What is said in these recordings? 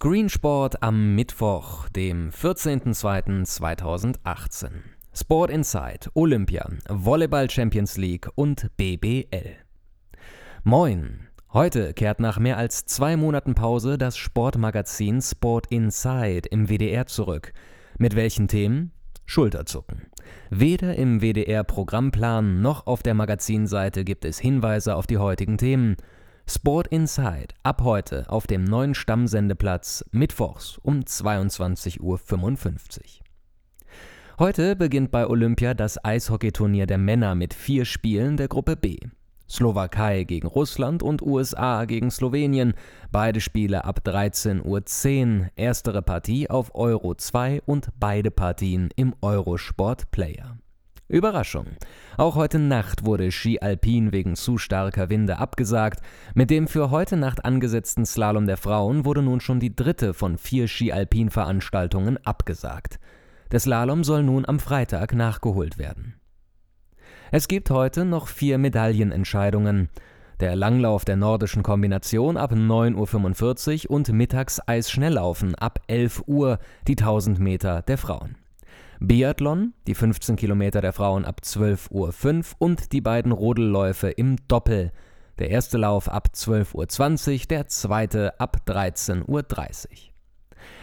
Screensport am Mittwoch, dem 14.02.2018. Sport Inside, Olympia, Volleyball Champions League und BBL. Moin! Heute kehrt nach mehr als 2 Monaten Pause das Sportmagazin Sport Inside im WDR zurück. Mit welchen Themen? Schulterzucken. Weder im WDR-Programmplan noch auf der Magazinseite gibt es Hinweise auf die heutigen Themen. Sport Inside ab heute auf dem neuen Stammsendeplatz mittwochs um 22.55 Uhr. Heute beginnt bei Olympia das Eishockeyturnier der Männer mit 4 Spielen der Gruppe B. Slowakei gegen Russland und USA gegen Slowenien, beide Spiele ab 13.10 Uhr, erstere Partie auf euro2 und beide Partien im Eurosport Player. Überraschung. Auch heute Nacht wurde Ski Alpin wegen zu starker Winde abgesagt. Mit dem für heute Nacht angesetzten Slalom der Frauen wurde nun schon die dritte von 4 Ski Alpin Veranstaltungen abgesagt. Der Slalom soll nun am Freitag nachgeholt werden. Es gibt heute noch 4 Medaillenentscheidungen. Der Langlauf der nordischen Kombination ab 9.45 Uhr und Mittagseisschnelllaufen ab 11 Uhr, die 1000 Meter der Frauen. Biathlon, die 15 Kilometer der Frauen ab 12.05 Uhr und die beiden Rodelläufe im Doppel. Der erste Lauf ab 12.20 Uhr, der zweite ab 13.30 Uhr.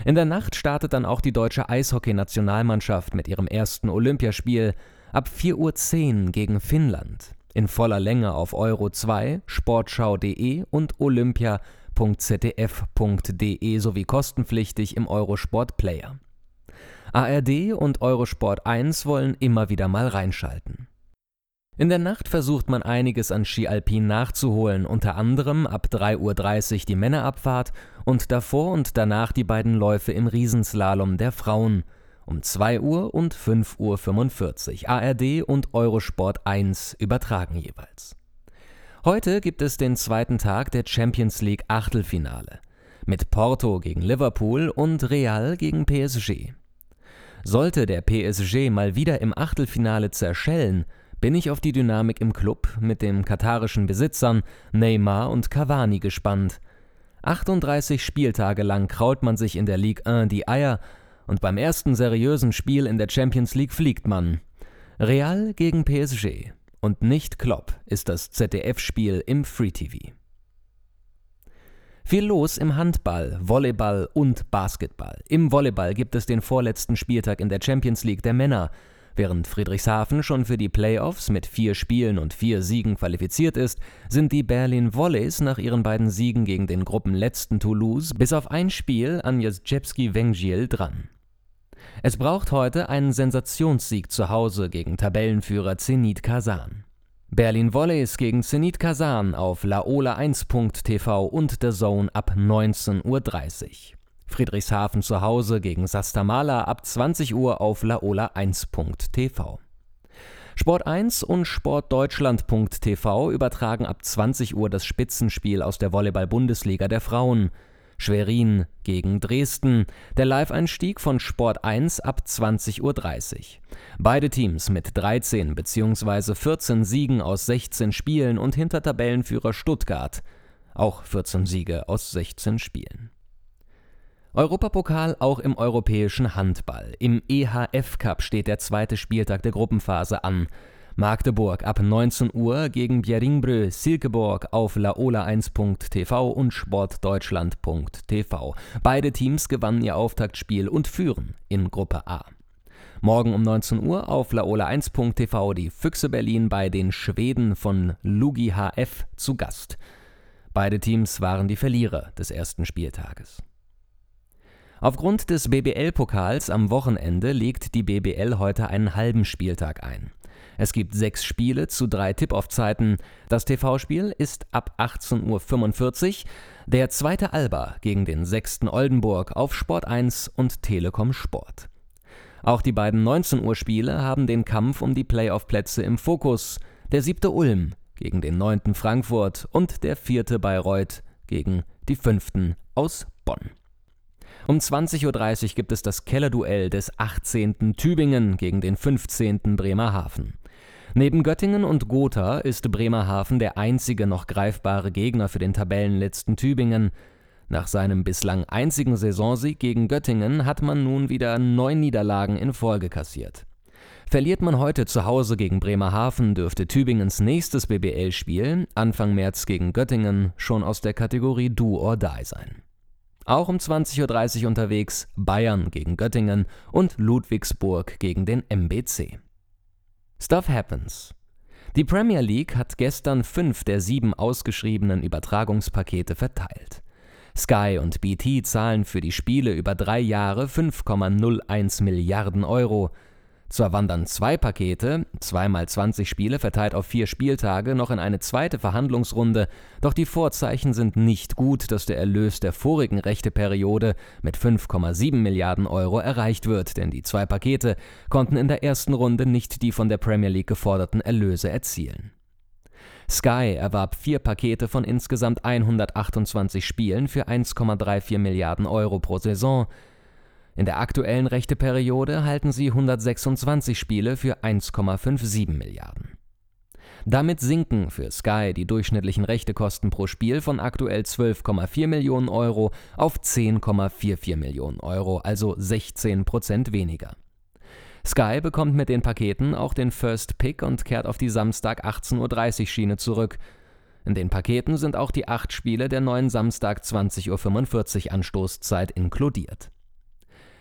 In der Nacht startet dann auch die deutsche Eishockey-Nationalmannschaft mit ihrem ersten Olympiaspiel ab 4.10 Uhr gegen Finnland. In voller Länge auf euro2, sportschau.de und olympia.zdf.de sowie kostenpflichtig im Eurosport Player. ARD und Eurosport1 wollen immer wieder mal reinschalten. In der Nacht versucht man einiges an Ski Alpin nachzuholen, unter anderem ab 3.30 Uhr die Männerabfahrt und davor und danach die beiden Läufe im Riesenslalom der Frauen. Um 2 Uhr und 5.45 Uhr ARD und Eurosport 1 übertragen jeweils. Heute gibt es den zweiten Tag der Champions League Achtelfinale mit Porto gegen Liverpool und Real gegen PSG. Sollte der PSG mal wieder im Achtelfinale zerschellen, bin ich auf die Dynamik im Club mit den katarischen Besitzern Neymar und Cavani gespannt. 38 Spieltage lang kraut man sich in der Ligue 1 die Eier und beim ersten seriösen Spiel in der Champions League fliegt man. Real gegen PSG und nicht Klopp ist das ZDF-Spiel im Free TV. Viel los im Handball, Volleyball und Basketball. Im Volleyball gibt es den vorletzten Spieltag in der Champions League der Männer. Während Friedrichshafen schon für die Playoffs mit 4 Spielen und 4 Siegen qualifiziert ist, sind die Berlin-Volleys nach ihren beiden Siegen gegen den Gruppenletzten Toulouse bis auf ein Spiel an Jasczewski-Wengiel dran. Es braucht heute einen Sensationssieg zu Hause gegen Tabellenführer Zenit Kazan. Berlin-Volleys gegen Zenit Kazan auf laola1.tv und DAZN ab 19.30 Uhr. Friedrichshafen zu Hause gegen Sastamala ab 20 Uhr auf laola1.tv. Sport1 und sportdeutschland.tv übertragen ab 20 Uhr das Spitzenspiel aus der Volleyball-Bundesliga der Frauen. Schwerin gegen Dresden, der Live-Einstieg von Sport 1 ab 20.30 Uhr. Beide Teams mit 13 bzw. 14 Siegen aus 16 Spielen und hinter Tabellenführer Stuttgart, auch 14 Siege aus 16 Spielen. Europapokal auch im europäischen Handball. Im EHF-Cup steht der zweite Spieltag der Gruppenphase an. Magdeburg ab 19 Uhr gegen Bjarinbrö, Silkeborg auf laola1.tv und sportdeutschland.tv. Beide Teams gewannen ihr Auftaktspiel und führen in Gruppe A. Morgen um 19 Uhr auf laola1.tv die Füchse Berlin bei den Schweden von Lugi HF zu Gast. Beide Teams waren die Verlierer des ersten Spieltages. Aufgrund des BBL-Pokals am Wochenende legt die BBL heute einen halben Spieltag ein. Es gibt 6 Spiele zu 3 Tip-Off-Zeiten. Das TV-Spiel ist ab 18.45 Uhr. Der zweite Alba gegen den 6. Oldenburg auf Sport 1 und Telekom Sport. Auch die beiden 19 Uhr Spiele haben den Kampf um die Playoff-Plätze im Fokus. Der 7. Ulm gegen den 9. Frankfurt und der 4. Bayreuth gegen die 5. aus Bonn. Um 20.30 Uhr gibt es das Kellerduell des 18. Tübingen gegen den 15. Bremerhaven. Neben Göttingen und Gotha ist Bremerhaven der einzige noch greifbare Gegner für den Tabellenletzten Tübingen. Nach seinem bislang einzigen Saisonsieg gegen Göttingen hat man nun wieder 9 Niederlagen in Folge kassiert. Verliert man heute zu Hause gegen Bremerhaven, dürfte Tübingens nächstes BBL-Spiel, Anfang März gegen Göttingen, schon aus der Kategorie Do or Die sein. Auch um 20:30 Uhr unterwegs Bayern gegen Göttingen und Ludwigsburg gegen den MBC. Stuff happens. Die Premier League hat gestern 5 der 7 ausgeschriebenen Übertragungspakete verteilt. Sky und BT zahlen für die Spiele über 3 Jahre 5,01 Milliarden Euro. Zwar wandern 2 Pakete, 2x20 Spiele verteilt auf 4 Spieltage, noch in eine zweite Verhandlungsrunde, doch die Vorzeichen sind nicht gut, dass der Erlös der vorigen Rechteperiode mit 5,7 Milliarden Euro erreicht wird, denn die 2 Pakete konnten in der ersten Runde nicht die von der Premier League geforderten Erlöse erzielen. Sky erwarb 4 Pakete von insgesamt 128 Spielen für 1,34 Milliarden Euro pro Saison. In der aktuellen Rechteperiode halten sie 126 Spiele für 1,57 Milliarden. Damit sinken für Sky die durchschnittlichen Rechtekosten pro Spiel von aktuell 12,4 Millionen Euro auf 10,44 Millionen Euro, also 16% weniger. Sky bekommt mit den Paketen auch den First Pick und kehrt auf die Samstag 18:30 Uhr Schiene zurück. In den Paketen sind auch die 8 Spiele der neuen Samstag 20:45 Uhr Anstoßzeit inkludiert.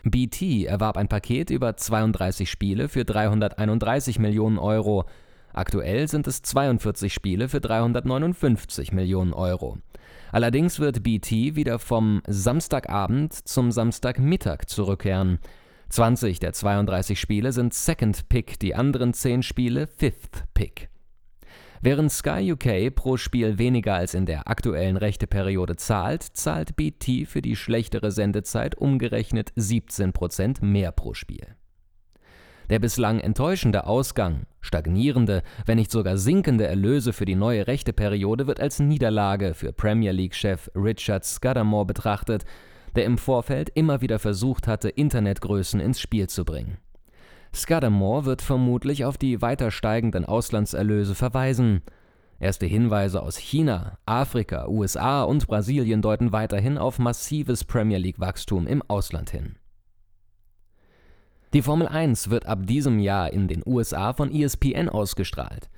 BT erwarb ein Paket über 32 Spiele für 331 Millionen Euro. Aktuell sind es 42 Spiele für 359 Millionen Euro. Allerdings wird BT wieder vom Samstagabend zum Samstagmittag zurückkehren. 20 der 32 Spiele sind Second Pick, die anderen 10 Spiele Fifth Pick. Während Sky UK pro Spiel weniger als in der aktuellen Rechteperiode zahlt, zahlt BT für die schlechtere Sendezeit umgerechnet 17% mehr pro Spiel. Der bislang enttäuschende Ausgang, stagnierende, wenn nicht sogar sinkende Erlöse für die neue Rechteperiode wird als Niederlage für Premier League-Chef Richard Scudamore betrachtet, der im Vorfeld immer wieder versucht hatte, Internetgrößen ins Spiel zu bringen. Scudamore wird vermutlich auf die weiter steigenden Auslandserlöse verweisen. Erste Hinweise aus China, Afrika, USA und Brasilien deuten weiterhin auf massives Premier League-Wachstum im Ausland hin. Die Formel 1 wird ab diesem Jahr in den USA von ESPN ausgestrahlt.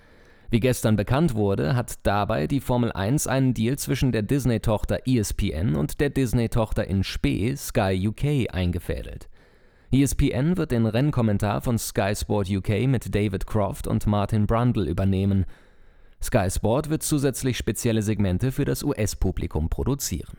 Wie gestern bekannt wurde, hat dabei die Formel 1 einen Deal zwischen der Disney-Tochter ESPN und der Disney-Tochter in Spe, Sky UK, eingefädelt. ESPN wird den Rennkommentar von Sky Sport UK mit David Croft und Martin Brundle übernehmen. Sky Sport wird zusätzlich spezielle Segmente für das US-Publikum produzieren.